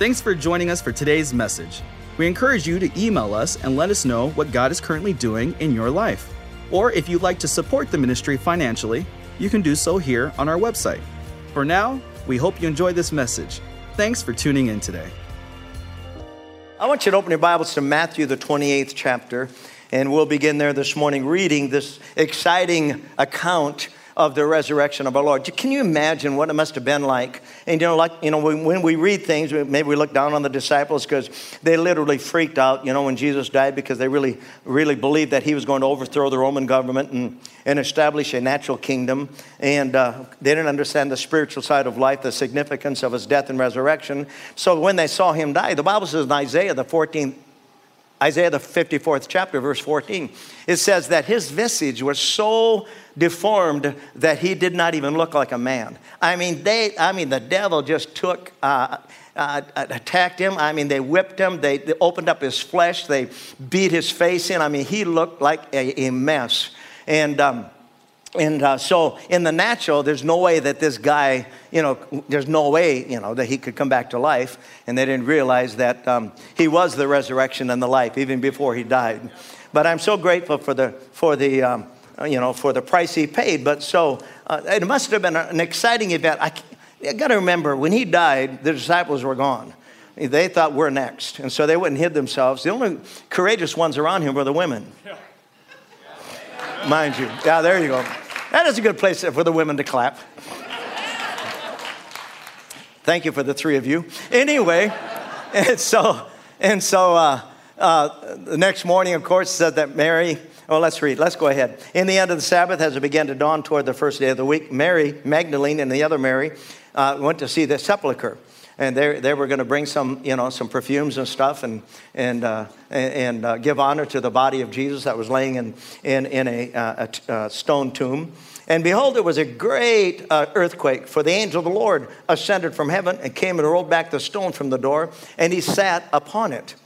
Thanks for joining us for today's message. We encourage you to email us and let us know what God is currently doing in your life. Or if you'd like to support the ministry financially, you can do so here on our website. For now, we hope you enjoy this message. Thanks for tuning in today. I want you to open your Bibles to Matthew, the 28th chapter, and we'll begin there this morning reading this exciting account of the resurrection of our Lord. Can you imagine what it must have been like? And when we read things, maybe we look down on the disciples because they literally freaked out, when Jesus died, because they really, really believed that he was going to overthrow the Roman government and establish a natural kingdom. And they didn't understand the spiritual side of life, the significance of his death and resurrection. So when they saw him die, the Bible says in Isaiah, the 54th chapter, verse 14, it says that his visage was so deformed that he did not even look like a man. The devil just took, attacked him. They whipped him. They opened up his flesh. They beat his face in. He looked like a mess. And so in the natural, there's no way that this guy, that he could come back to life. And they didn't realize that he was the resurrection and the life even before he died. But I'm so grateful for the price he paid. But so it must have been an exciting event. I got to remember, when he died, the disciples were gone. They thought, we're next. And so they went and hid themselves. The only courageous ones around him were the women. Yeah. Mind you. Yeah, there you go. That is a good place for the women to clap. Thank you for the three of you. Anyway, and so the next morning, of course, said that Mary, let's read. Let's go ahead. In the end of the Sabbath, as it began to dawn toward the first day of the week, Mary Magdalene and the other Mary went to see the sepulcher. And they were going to bring some perfumes and stuff and give honor to the body of Jesus that was laying in a stone tomb. And behold, there was a great earthquake, for the angel of the Lord ascended from heaven and came and rolled back the stone from the door, and he sat upon it.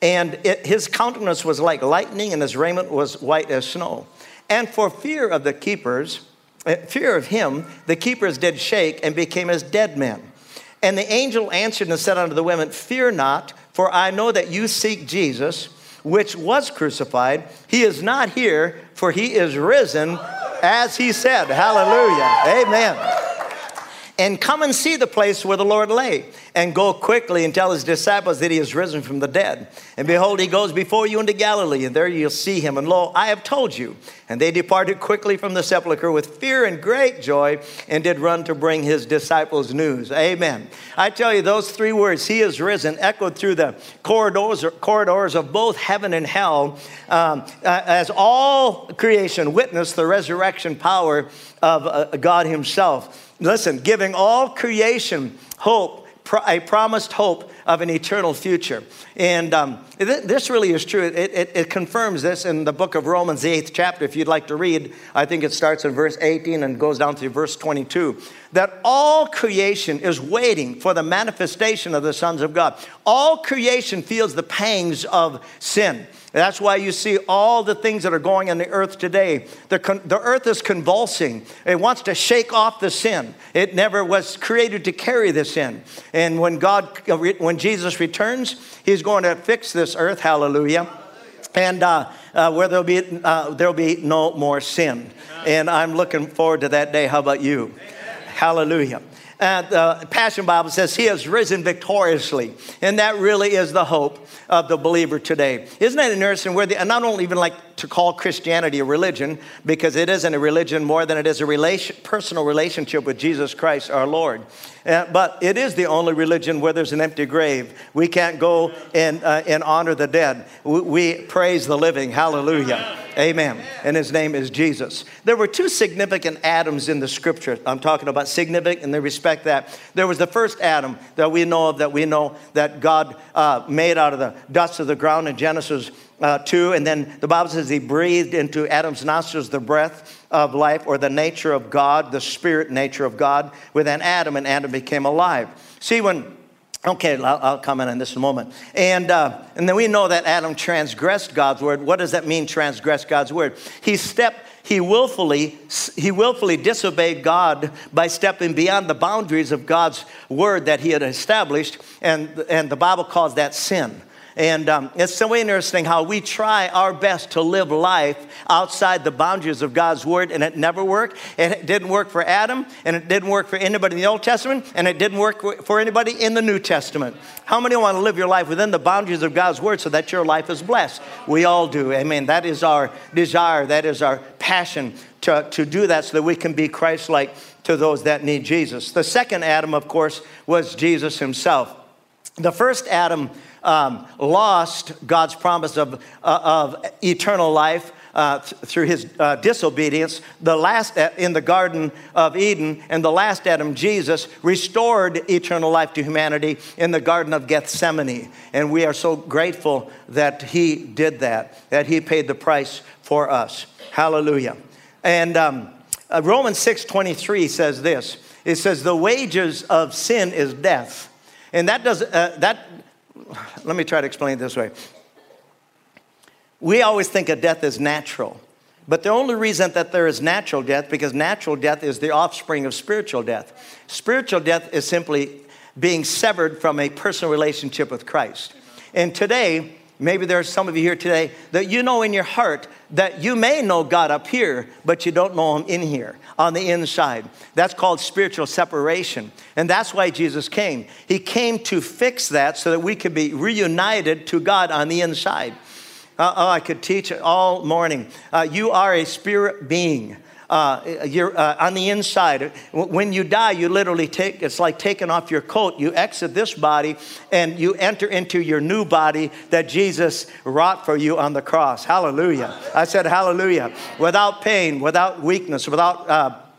And his countenance was like lightning, and his raiment was white as snow. And for fear of him, the keepers did shake and became as dead men. And the angel answered and said unto the women, Fear not, for I know that you seek Jesus, which was crucified. He is not here, for he is risen, as he said. Hallelujah. Amen. And come and see the place where the Lord lay, and go quickly and tell his disciples that he is risen from the dead. And behold, he goes before you into Galilee, and there you'll see him. And lo, I have told you. And they departed quickly from the sepulchre with fear and great joy, and did run to bring his disciples news. Amen. I tell you, those three words, he is risen, echoed through the corridors of both heaven and hell, as all creation witnessed the resurrection power of God himself. Listen, giving all creation hope, a promised hope of an eternal future. And this really is true. It confirms this in the book of Romans, the 8th chapter, if you'd like to read. I think it starts in verse 18 and goes down through verse 22. That all creation is waiting for the manifestation of the sons of God. All creation feels the pangs of sin. That's why you see all the things that are going on the earth today. The earth is convulsing. It wants to shake off the sin. It never was created to carry the sin. And when Jesus returns, he's going to fix this earth. Hallelujah. And where there'll be no more sin. And I'm looking forward to that day. How about you? Amen. Hallelujah. The Passion Bible says he has risen victoriously. And that really is the hope of the believer today. Isn't that interesting? And I don't even like to call Christianity a religion, because it isn't a religion more than it is a personal relationship with Jesus Christ, our Lord. But it is the only religion where there's an empty grave. We can't go and honor the dead. We praise the living. Hallelujah. Amen. And his name is Jesus. There were two significant Adams in the scripture. I'm talking about significant in the respect that there was the first Adam that God made out of the dust of the ground in Genesis 2. And then the Bible says he breathed into Adam's nostrils the breath of life, or the nature of God, the spirit nature of God within Adam, and Adam became alive. I'll comment on this in a moment. And then we know that Adam transgressed God's word. What does that mean, transgress God's word? He stepped He willfully disobeyed God by stepping beyond the boundaries of God's word that he had established, and the Bible calls that sin. And it's so interesting how we try our best to live life outside the boundaries of God's word, and it never worked. And it didn't work for Adam, and it didn't work for anybody in the Old Testament, and it didn't work for anybody in the New Testament. How many want to live your life within the boundaries of God's word so that your life is blessed? We all do. Amen. That is our desire. That is our passion to do that so that we can be Christ-like to those that need Jesus. The second Adam, of course, was Jesus himself. The first Adam lost God's promise of eternal life through his disobedience. The last in the Garden of Eden, and the last Adam, Jesus, restored eternal life to humanity in the Garden of Gethsemane. And we are so grateful that he did that he paid the price for us. Hallelujah. And Romans 6:23 says this. It says, the wages of sin is death. And that doesn't, let me try to explain it this way. We always think of death as natural, but the only reason that there is natural death, because natural death is the offspring of spiritual death. Spiritual death is simply being severed from a personal relationship with Christ. And today, maybe there are some of you here today that you know in your heart that you may know God up here, but you don't know him in here, on the inside. That's called spiritual separation. And that's why Jesus came. He came to fix that so that we could be reunited to God on the inside. I could teach all morning. You are a spirit being. You're on the inside. When you die, you literally it's like taking off your coat. You exit this body and you enter into your new body that Jesus wrought for you on the cross. Hallelujah. I said hallelujah. Without pain, without weakness, without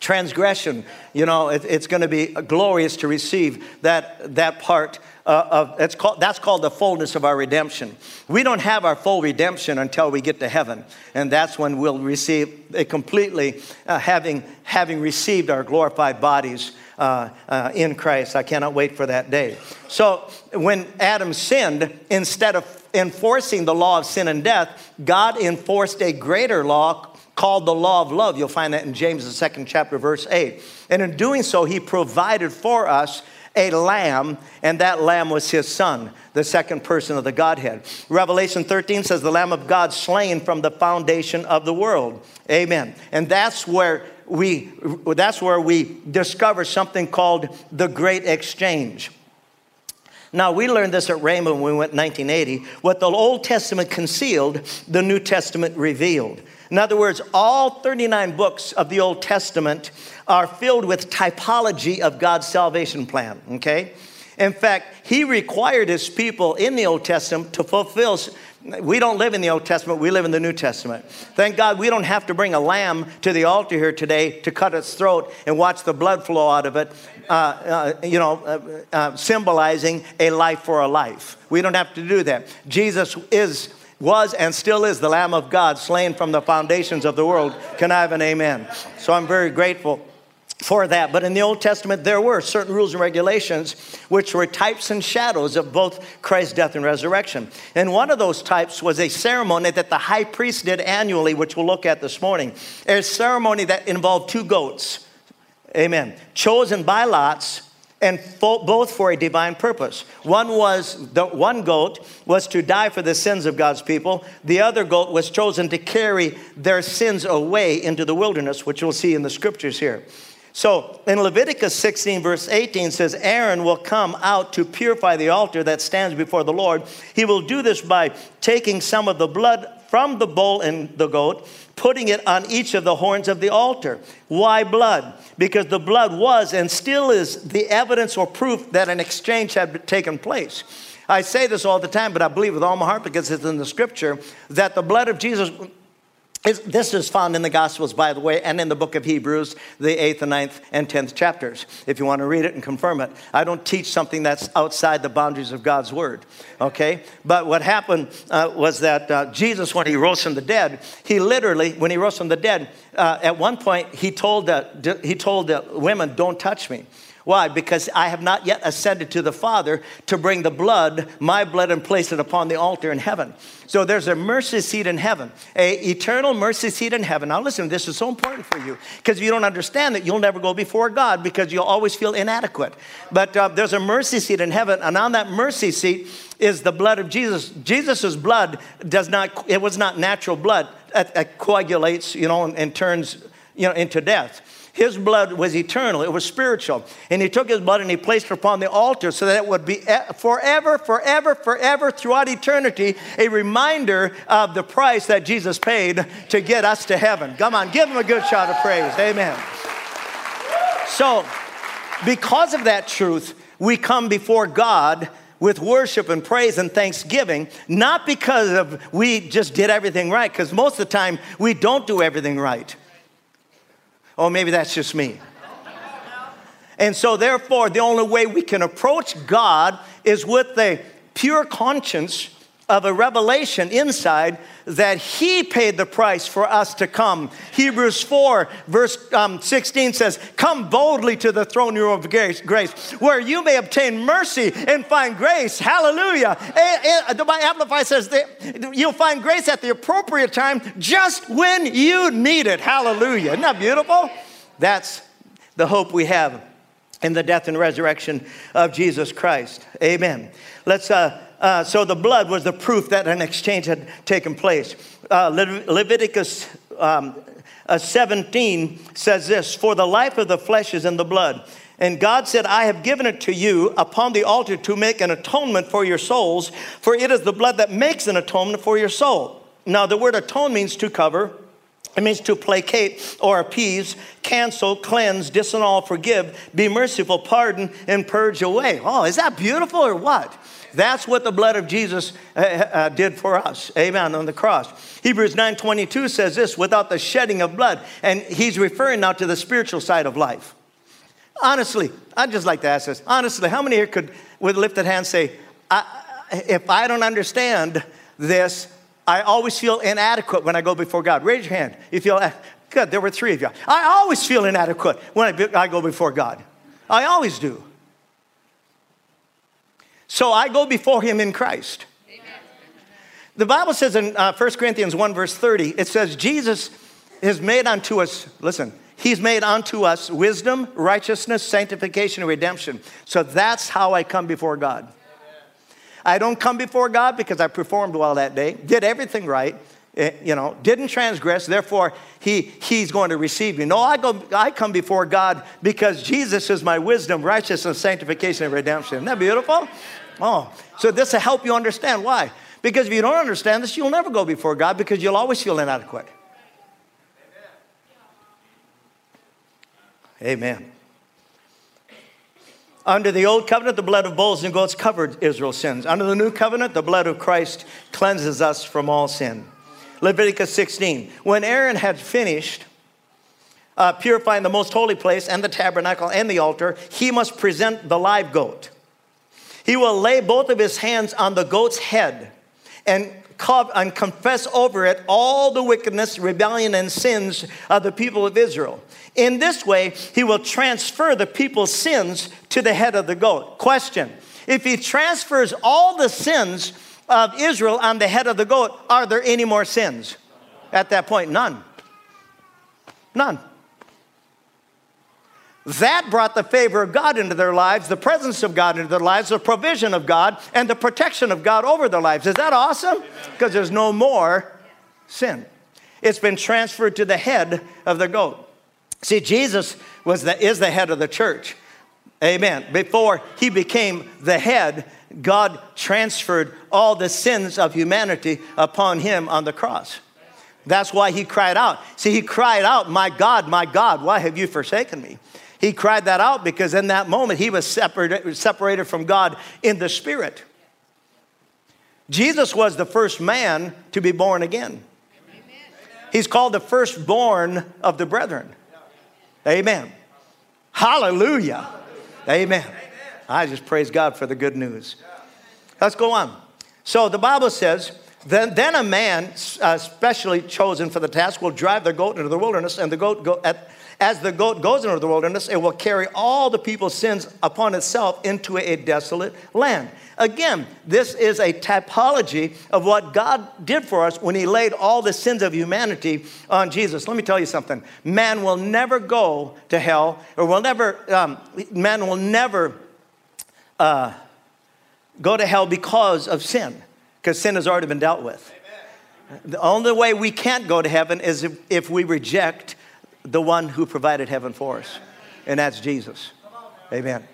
transgression, you know, it's going to be glorious to receive that part that's called the fullness of our redemption. We don't have our full redemption until we get to heaven, and that's when we'll receive it completely, having received our glorified bodies in Christ. I cannot wait for that day. So when Adam sinned, instead of enforcing the law of sin and death, God enforced a greater law called the law of love. You'll find that in James, the 2nd chapter, verse 8. And in doing so, he provided for us a lamb, and that lamb was his son, the second person of the Godhead. Revelation 13 says, the Lamb of God slain from the foundation of the world. Amen. And that's where we discover something called the Great Exchange. Now, we learned this at Raymond when we went in 1980. What the Old Testament concealed, the New Testament revealed. In other words, all 39 books of the Old Testament are filled with typology of God's salvation plan, okay? In fact, he required his people in the Old Testament to fulfill. We don't live in the Old Testament, we live in the New Testament. Thank God we don't have to bring a lamb to the altar here today to cut its throat and watch the blood flow out of it, symbolizing a life for a life. We don't have to do that. Jesus was and still is the Lamb of God slain from the foundations of the world. Can I have an amen? So I'm very grateful for that. But in the Old Testament, there were certain rules and regulations which were types and shadows of both Christ's death and resurrection. And one of those types was a ceremony that the high priest did annually, which we'll look at this morning. A ceremony that involved two goats, amen, chosen by lots, and both for a divine purpose. One goat was to die for the sins of God's people. The other goat was chosen to carry their sins away into the wilderness, which we'll see in the scriptures here. So in Leviticus 16, verse 18 says, Aaron will come out to purify the altar that stands before the Lord. He will do this by taking some of the blood from the bull and the goat, putting it on each of the horns of the altar. Why blood? Because the blood was and still is the evidence or proof that an exchange had taken place. I say this all the time, but I believe with all my heart, because it's in the scripture, that the blood of Jesus, this is found in the Gospels, by the way, and in the book of Hebrews, the 8th and 9th and 10th chapters, if you want to read it and confirm it. I don't teach something that's outside the boundaries of God's word, okay? But what happened was that Jesus, when he rose from the dead, at one point, he told the women, don't touch me. Why? Because I have not yet ascended to the Father to bring the blood, my blood, and place it upon the altar in heaven. So there's a mercy seat in heaven, an eternal mercy seat in heaven. Now listen, this is so important for you because if you don't understand that, you'll never go before God because you'll always feel inadequate. But there's a mercy seat in heaven, and on that mercy seat is the blood of Jesus. Jesus' blood does not, it was not natural blood. It coagulates, you know, and turns, you know, into death. His blood was eternal. It was spiritual. And he took his blood and he placed it upon the altar so that it would be forever, forever, forever, throughout eternity, a reminder of the price that Jesus paid to get us to heaven. Come on, give him a good shout of praise. Amen. So because of that truth, we come before God with worship and praise and thanksgiving, not because of we just did everything right, because most of the time we don't do everything right. Oh, maybe that's just me. And so therefore, the only way we can approach God is with the pure conscience of a revelation inside that he paid the price for us to come. Hebrews 4 verse 16 says, come boldly to the throne room of grace where you may obtain mercy and find grace. Hallelujah. The Amplified says you'll find grace at the appropriate time just when you need it. Hallelujah. Isn't that beautiful? That's the hope we have in the death and resurrection of Jesus Christ. Amen. Let's so the blood was the proof that an exchange had taken place. Leviticus 17 says this, for the life of the flesh is in the blood. And God said, I have given it to you upon the altar to make an atonement for your souls, for it is the blood that makes an atonement for your soul. Now the word atone means to cover. It means to placate or appease, cancel, cleanse, disannul, forgive, be merciful, pardon, and purge away. Oh, is that beautiful or what? That's what the blood of Jesus did for us. Amen, on the cross. Hebrews 9:22 says this, without the shedding of blood. And he's referring now to the spiritual side of life. Honestly, I'd just like to ask this. Honestly, how many here could, with lifted hands, say, if I don't understand this, I always feel inadequate when I go before God. Raise your hand. You feel, good, there were three of you. I always feel inadequate when I go before God. I always do. So I go before him in Christ. Amen. The Bible says in 1 Corinthians 1 verse 30, it says, Jesus is made unto us, listen, he's made unto us wisdom, righteousness, sanctification, and redemption. So that's how I come before God. Amen. I don't come before God because I performed well that day, did everything right, you know, didn't transgress, therefore he's going to receive me. No, I come before God because Jesus is my wisdom, righteousness, sanctification, and redemption. Isn't that beautiful? Oh, so this will help you understand why. Because if you don't understand this, you'll never go before God because you'll always feel inadequate. Amen. Under the old covenant, the blood of bulls and goats covered Israel's sins. Under the new covenant, the blood of Christ cleanses us from all sin. Leviticus 16, when Aaron had finished purifying the most holy place and the tabernacle and the altar, he must present the live goat. He will lay both of his hands on the goat's head and confess over it all the wickedness, rebellion, and sins of the people of Israel. In this way, he will transfer the people's sins to the head of the goat. Question, if he transfers all the sins of Israel on the head of the goat, are there any more sins? At that point, none. None. That brought the favor of God into their lives, the presence of God into their lives, the provision of God, and the protection of God over their lives. Is that awesome? Because there's no more sin. It's been transferred to the head of the goat. See, Jesus is the head of the church. Amen. Before he became the head, God transferred all the sins of humanity upon him on the cross. That's why he cried out. See, he cried out, my God, why have you forsaken me? He cried that out because in that moment he was separated from God in the spirit. Jesus was the first man to be born again. Amen. He's called the firstborn of the brethren. Amen. Hallelujah. Amen. I just praise God for the good news. Let's go on. So the Bible says, then a man specially chosen for the task will drive the goat into the wilderness, and the goat go at, As the goat goes into the wilderness, it will carry all the people's sins upon itself into a desolate land. Again, this is a typology of what God did for us when he laid all the sins of humanity on Jesus. Let me tell you something. Man will never go to hell, or will never, man will never go to hell because of sin, because sin has already been dealt with. Amen. The only way we can't go to heaven is if we reject the one who provided heaven for us, and that's Jesus. Amen.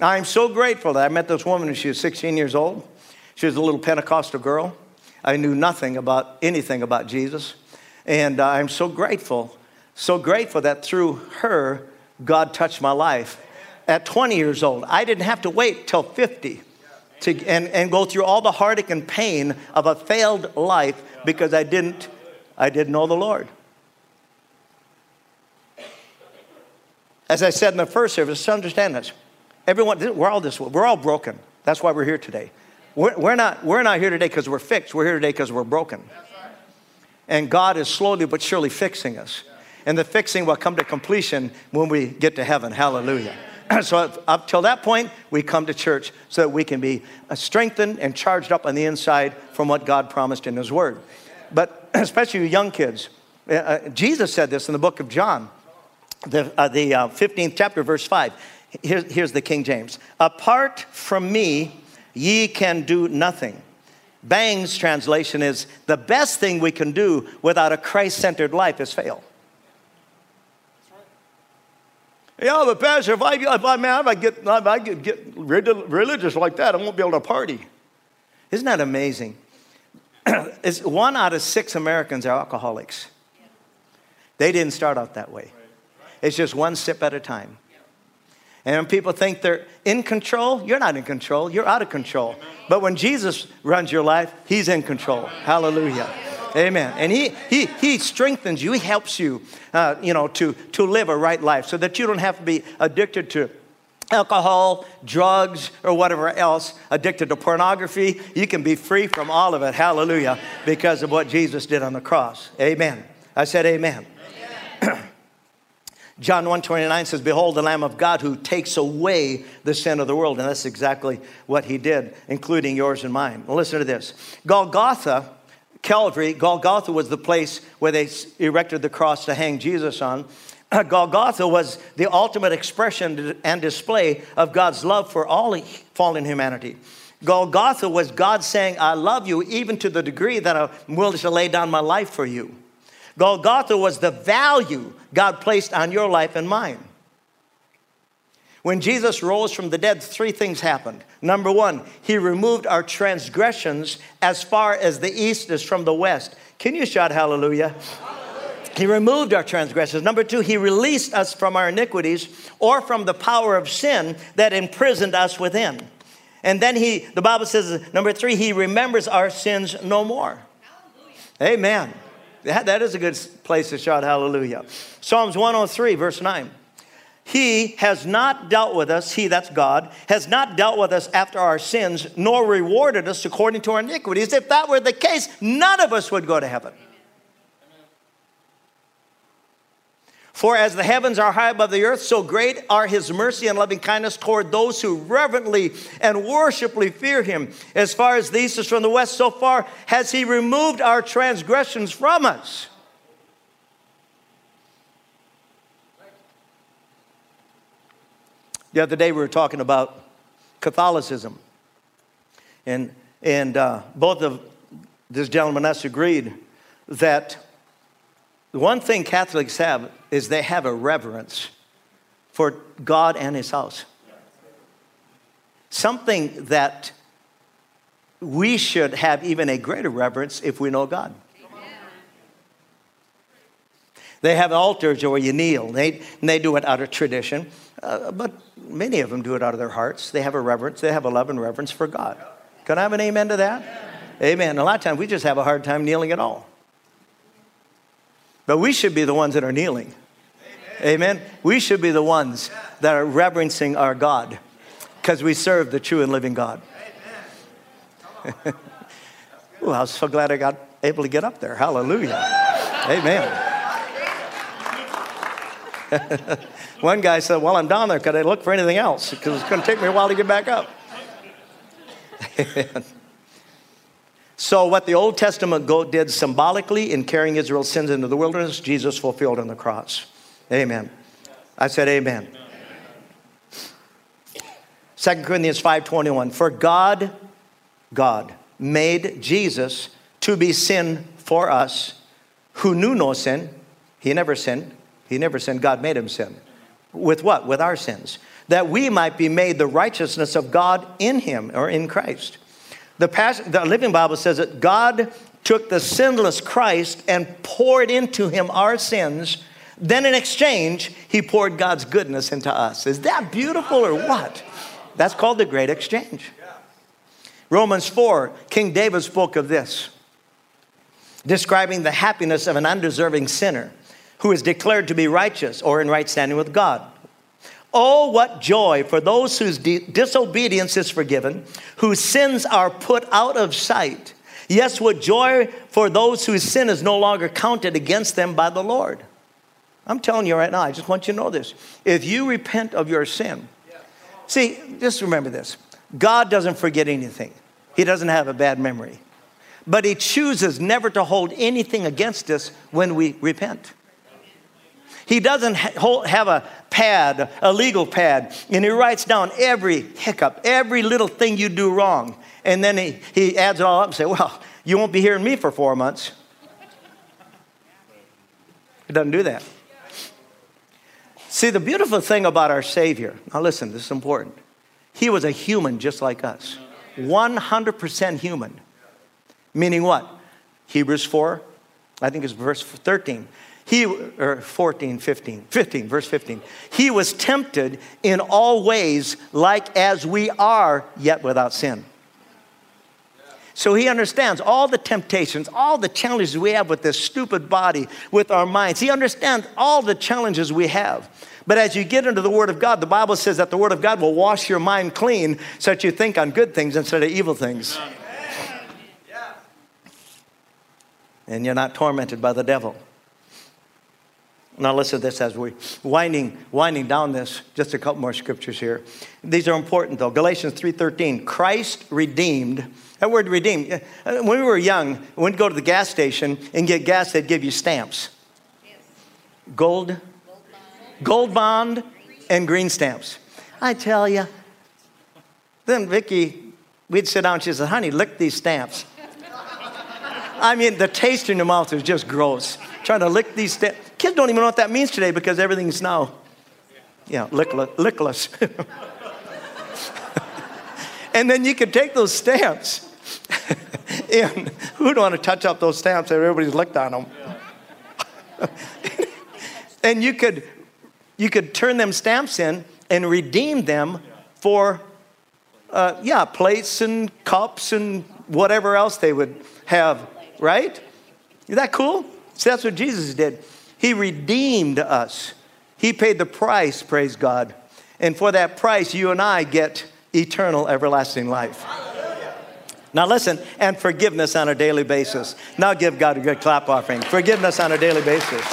I'm so grateful that I met this woman when she was 16 years old. She was a little Pentecostal girl. I knew nothing about anything about Jesus. And I'm so grateful that through her, God touched my life. At 20 years old, I didn't have to wait till 50 to, and go through all the heartache and pain of a failed life because I didn't know the Lord. As I said in the first service, understand this. Everyone, we're all this way. We're all broken. That's why we're here today. We're not here today because we're fixed. We're here today because we're broken. And God is slowly but surely fixing us. And the fixing will come to completion when we get to heaven. Hallelujah. So up till that point, we come to church so that we can be strengthened and charged up on the inside from what God promised in his word. But especially you young kids, Jesus said this in the book of John, the 15th chapter, verse 5. Here's the King James. Apart from me, ye can do nothing. Bang's translation is, the best thing we can do without a Christ-centered life is fail. That's right. Yeah, but Pastor, if I get religious like that, I won't be able to party. Isn't that amazing? It's 1 out of 6 Americans are alcoholics. They didn't start out that way. It's just one sip at a time. And when people think they're in control, you're not in control. You're out of control. But when Jesus runs your life, he's in control. Hallelujah. Amen. And he strengthens you. He helps you, to live a right life so that you don't have to be addicted to alcohol, drugs, or whatever else, addicted to pornography. You can be free from all of it, hallelujah, because of what Jesus did on the cross. Amen. I said amen. Amen. John 1:29 says, behold, the Lamb of God who takes away the sin of the world. And that's exactly what he did, including yours and mine. Well, listen to this. Golgotha, Calvary, Golgotha was the place where they erected the cross to hang Jesus on. Golgotha was the ultimate expression and display of God's love for all fallen humanity. Golgotha was God saying, I love you even to the degree that I'm willing to lay down my life for you. Golgotha was the value God placed on your life and mine. When Jesus rose from the dead, 3 things happened. Number 1, he removed our transgressions as far as the east is from the west. Can you shout hallelujah? He removed our transgressions. Number 2, he released us from our iniquities or from the power of sin that imprisoned us within. And then the Bible says, number 3, he remembers our sins no more. Hallelujah. Amen. That is a good place to shout hallelujah. Psalms 103, verse 9. He has not dealt with us, he, that's God, has not dealt with us after our sins, nor rewarded us according to our iniquities. If that were the case, none of us would go to heaven. For as the heavens are high above the earth, so great are his mercy and loving kindness toward those who reverently and worshipfully fear him. As far as the east is from the west, so far has he removed our transgressions from us. The other day we were talking about Catholicism. And both of this gentleman and us agreed that the one thing Catholics have is they have a reverence for God and his house. Something that we should have even a greater reverence if we know God. Amen. They have altars where you kneel. They do it out of tradition, but many of them do it out of their hearts. They have a reverence. They have a love and reverence for God. Can I have an amen to that? Amen. Amen. A lot of times we just have a hard time kneeling at all. But we should be the ones that are kneeling. Amen. Amen. We should be the ones that are reverencing our God because we serve the true and living God. Well, I was so glad I got able to get up there. Hallelujah. Amen. One guy said, well, I'm down there, could I look for anything else? Because it's going to take me a while to get back up. So what the Old Testament goat did symbolically in carrying Israel's sins into the wilderness, Jesus fulfilled on the cross. Amen. I said amen. 2 Corinthians 5:21, for God made Jesus to be sin for us who knew no sin. He never sinned. He never sinned. God made him sin. With what? With our sins. That we might be made the righteousness of God in him, or in Christ. The Living Bible says that God took the sinless Christ and poured into him our sins. Then in exchange, he poured God's goodness into us. Is that beautiful or what? That's called the great exchange. Romans 4, King David spoke of this, describing the happiness of an undeserving sinner who is declared to be righteous or in right standing with God. Oh, what joy for those whose disobedience is forgiven, whose sins are put out of sight. Yes, what joy for those whose sin is no longer counted against them by the Lord. I'm telling you right now, I just want you to know this. If you repent of your sin, see, just remember this. God doesn't forget anything. He doesn't have a bad memory. But he chooses never to hold anything against us when we repent. He doesn't have a pad, a legal pad, and he writes down every hiccup, every little thing you do wrong. And then he adds it all up and says, well, you won't be hearing me for 4 months. He doesn't do that. See, the beautiful thing about our Savior, now listen, this is important. He was a human just like us, 100% human. Meaning what? Hebrews 4, I think it's verse 13. Or 14, 15, 15, verse 15. He was tempted in all ways like as we are, yet without sin. So he understands all the temptations, all the challenges we have with this stupid body, with our minds. He understands all the challenges we have. But as you get into the Word of God, the Bible says that the Word of God will wash your mind clean so that you think on good things instead of evil things. Yeah. And you're not tormented by the devil. Now listen to this as we're winding down this. Just a couple more scriptures here. These are important though. Galatians 3:13, Christ redeemed. That word redeemed. When we were young, we'd go to the gas station and get gas, they'd give you stamps. Gold bond and green stamps. I tell you. Then Vicky, we'd sit down and she said, honey, lick these stamps. I mean, the taste in your mouth is just gross. Trying to lick these stamps. Kids don't even know what that means today because everything's now, lickless. And then you can take those stamps and who don't want to touch up those stamps that everybody's licked on them? Yeah. And you could turn them stamps in and redeem them for, plates and cups and whatever else they would have, right? Isn't that cool? See, that's what Jesus did. He redeemed us. He paid the price, praise God. And for that price, you and I get eternal, everlasting life. Now listen, and forgiveness on a daily basis. Now give God a good clap offering. Forgiveness on a daily basis.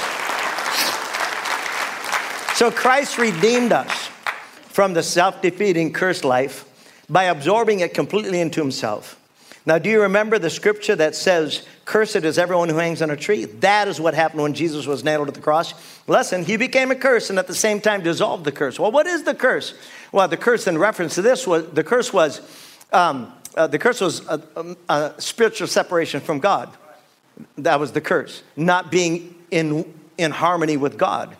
So Christ redeemed us from the self-defeating cursed life by absorbing it completely into himself. Now, do you remember the scripture that says, cursed is everyone who hangs on a tree? That is what happened when Jesus was nailed to the cross. Listen, he became a curse and at the same time dissolved the curse. Well, what is the curse? Well, the curse in reference to this was, the curse was spiritual separation from God. That was the curse, not being in harmony with God.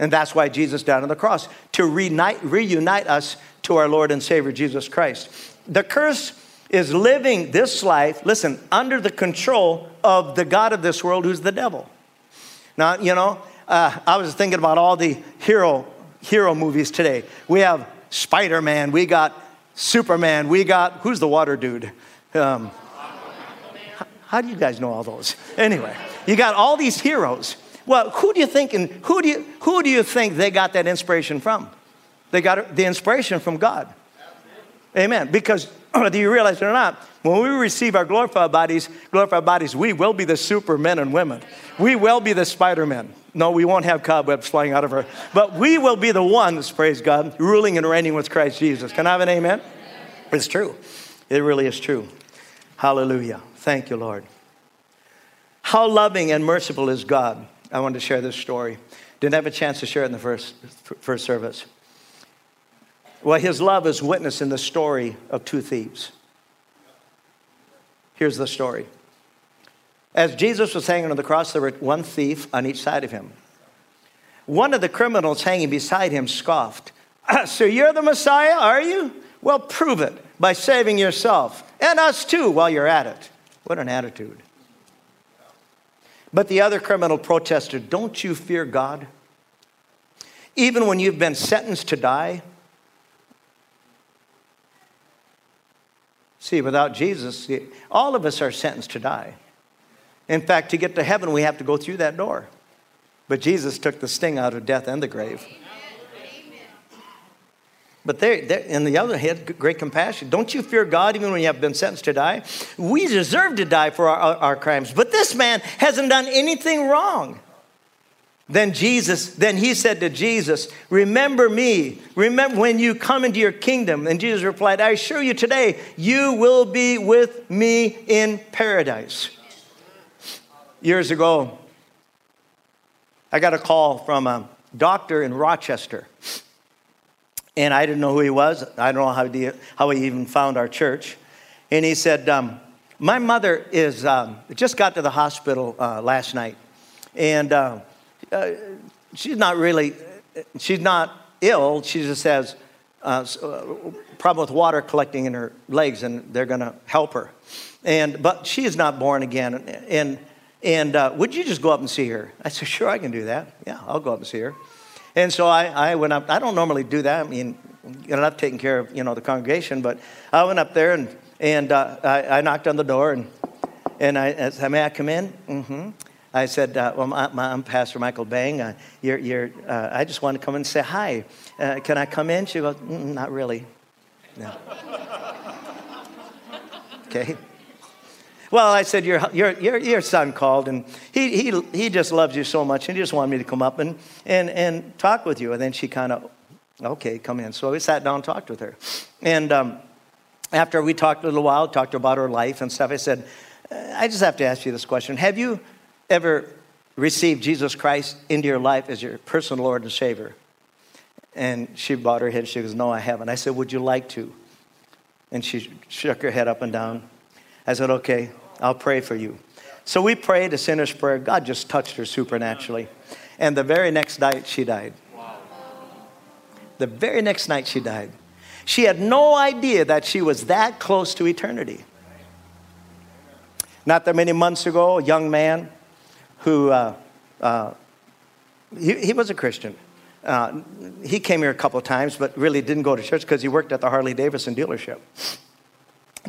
And that's why Jesus died on the cross, to reunite us to our Lord and Savior, Jesus Christ. The curse is living this life, listen, under the control of the god of this world, who's the devil. Now, I was thinking about all the hero movies today. We have Spider-Man, we got Superman, we got, who's the water dude? How do you guys know all those? Anyway, you got all these heroes. Well, who do you think they got that inspiration from? They got the inspiration from God. Amen. Because whether you realize it or not, when we receive our glorified bodies, we will be the supermen and women. We will be the Spider-Men. No, we won't have cobwebs flying out of her. But we will be the ones, praise God, ruling and reigning with Christ Jesus. Can I have an amen? It's true. It really is true. Hallelujah. Thank you, Lord. How loving and merciful is God? I wanted to share this story. Didn't have a chance to share it in the first service. Well, his love is witnessed in the story of two thieves. Here's the story. As Jesus was hanging on the cross, there were one thief on each side of him. One of the criminals hanging beside him scoffed. So you're the Messiah, are you? Well, prove it by saving yourself and us too while you're at it. What an attitude. But the other criminal protested, don't you fear God? Even when you've been sentenced to die? See, without Jesus, all of us are sentenced to die. In fact, to get to heaven, we have to go through that door. But Jesus took the sting out of death and the grave. Amen. But on the other hand, great compassion. Don't you fear God even when you have been sentenced to die? We deserve to die for our crimes. But this man hasn't done anything wrong. Then he said to Jesus, remember me. Remember when you come into your kingdom. And Jesus replied, I assure you today, you will be with me in paradise. Years ago, I got a call from a doctor in Rochester, and I didn't know who he was. I don't know how he even found our church. And he said, my mother just got to the hospital last night, and she's not ill. She just has a problem with water collecting in her legs, and they're going to help her. But she is not born again, and would you just go up and see her? I said, sure, I can do that. Yeah, I'll go up and see her. And so I went up. I don't normally do that. I mean, I'm not taking care of, the congregation. But I went up there, and I knocked on the door. And I said, may I come in? Mm-hmm. I said, I'm Pastor Michael Bang. I just want to come and say hi. Can I come in? She goes, not really. No. Okay. Well, I said, your son called, and he just loves you so much, and he just wanted me to come up and talk with you. And then she kind of, okay, come in. So we sat down and talked with her. And after we talked a little while, talked about her life and stuff, I said, I just have to ask you this question. Have you ever received Jesus Christ into your life as your personal Lord and Savior? And she bowed her head. She goes, no, I haven't. I said, would you like to? And she shook her head up and down. I said, okay, I'll pray for you. So we prayed a sinner's prayer. God just touched her supernaturally. And the very next night, she died. Wow. The very next night, she died. She had no idea that she was that close to eternity. Not that many months ago, a young man who, he was a Christian. He came here a couple times, but really didn't go to church because he worked at the Harley-Davidson dealership.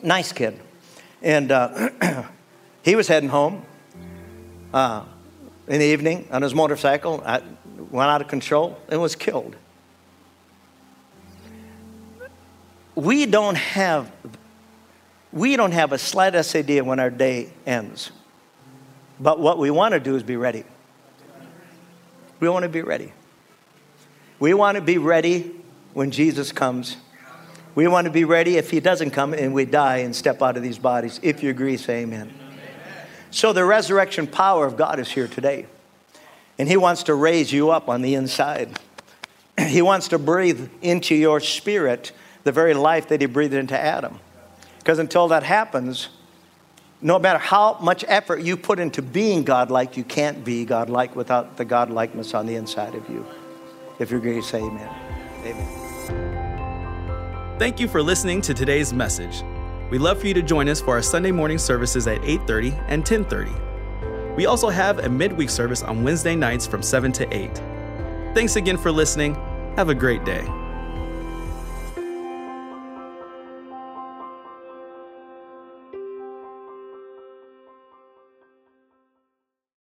Nice kid. And he was heading home in the evening on his motorcycle. Went out of control and was killed. We don't have a slightest idea when our day ends. But what we want to do is be ready. We want to be ready. We want to be ready when Jesus comes. We want to be ready if he doesn't come and we die and step out of these bodies. If you agree, say amen. So the resurrection power of God is here today. And he wants to raise you up on the inside. He wants to breathe into your spirit the very life that he breathed into Adam. Because until that happens, no matter how much effort you put into being godlike, you can't be godlike without the godlikeness on the inside of you. If you agree, say amen. Amen. Thank you for listening to today's message. We'd love for you to join us for our Sunday morning services at 8:30 and 10:30. We also have a midweek service on Wednesday nights from 7 to 8. Thanks again for listening. Have a great day.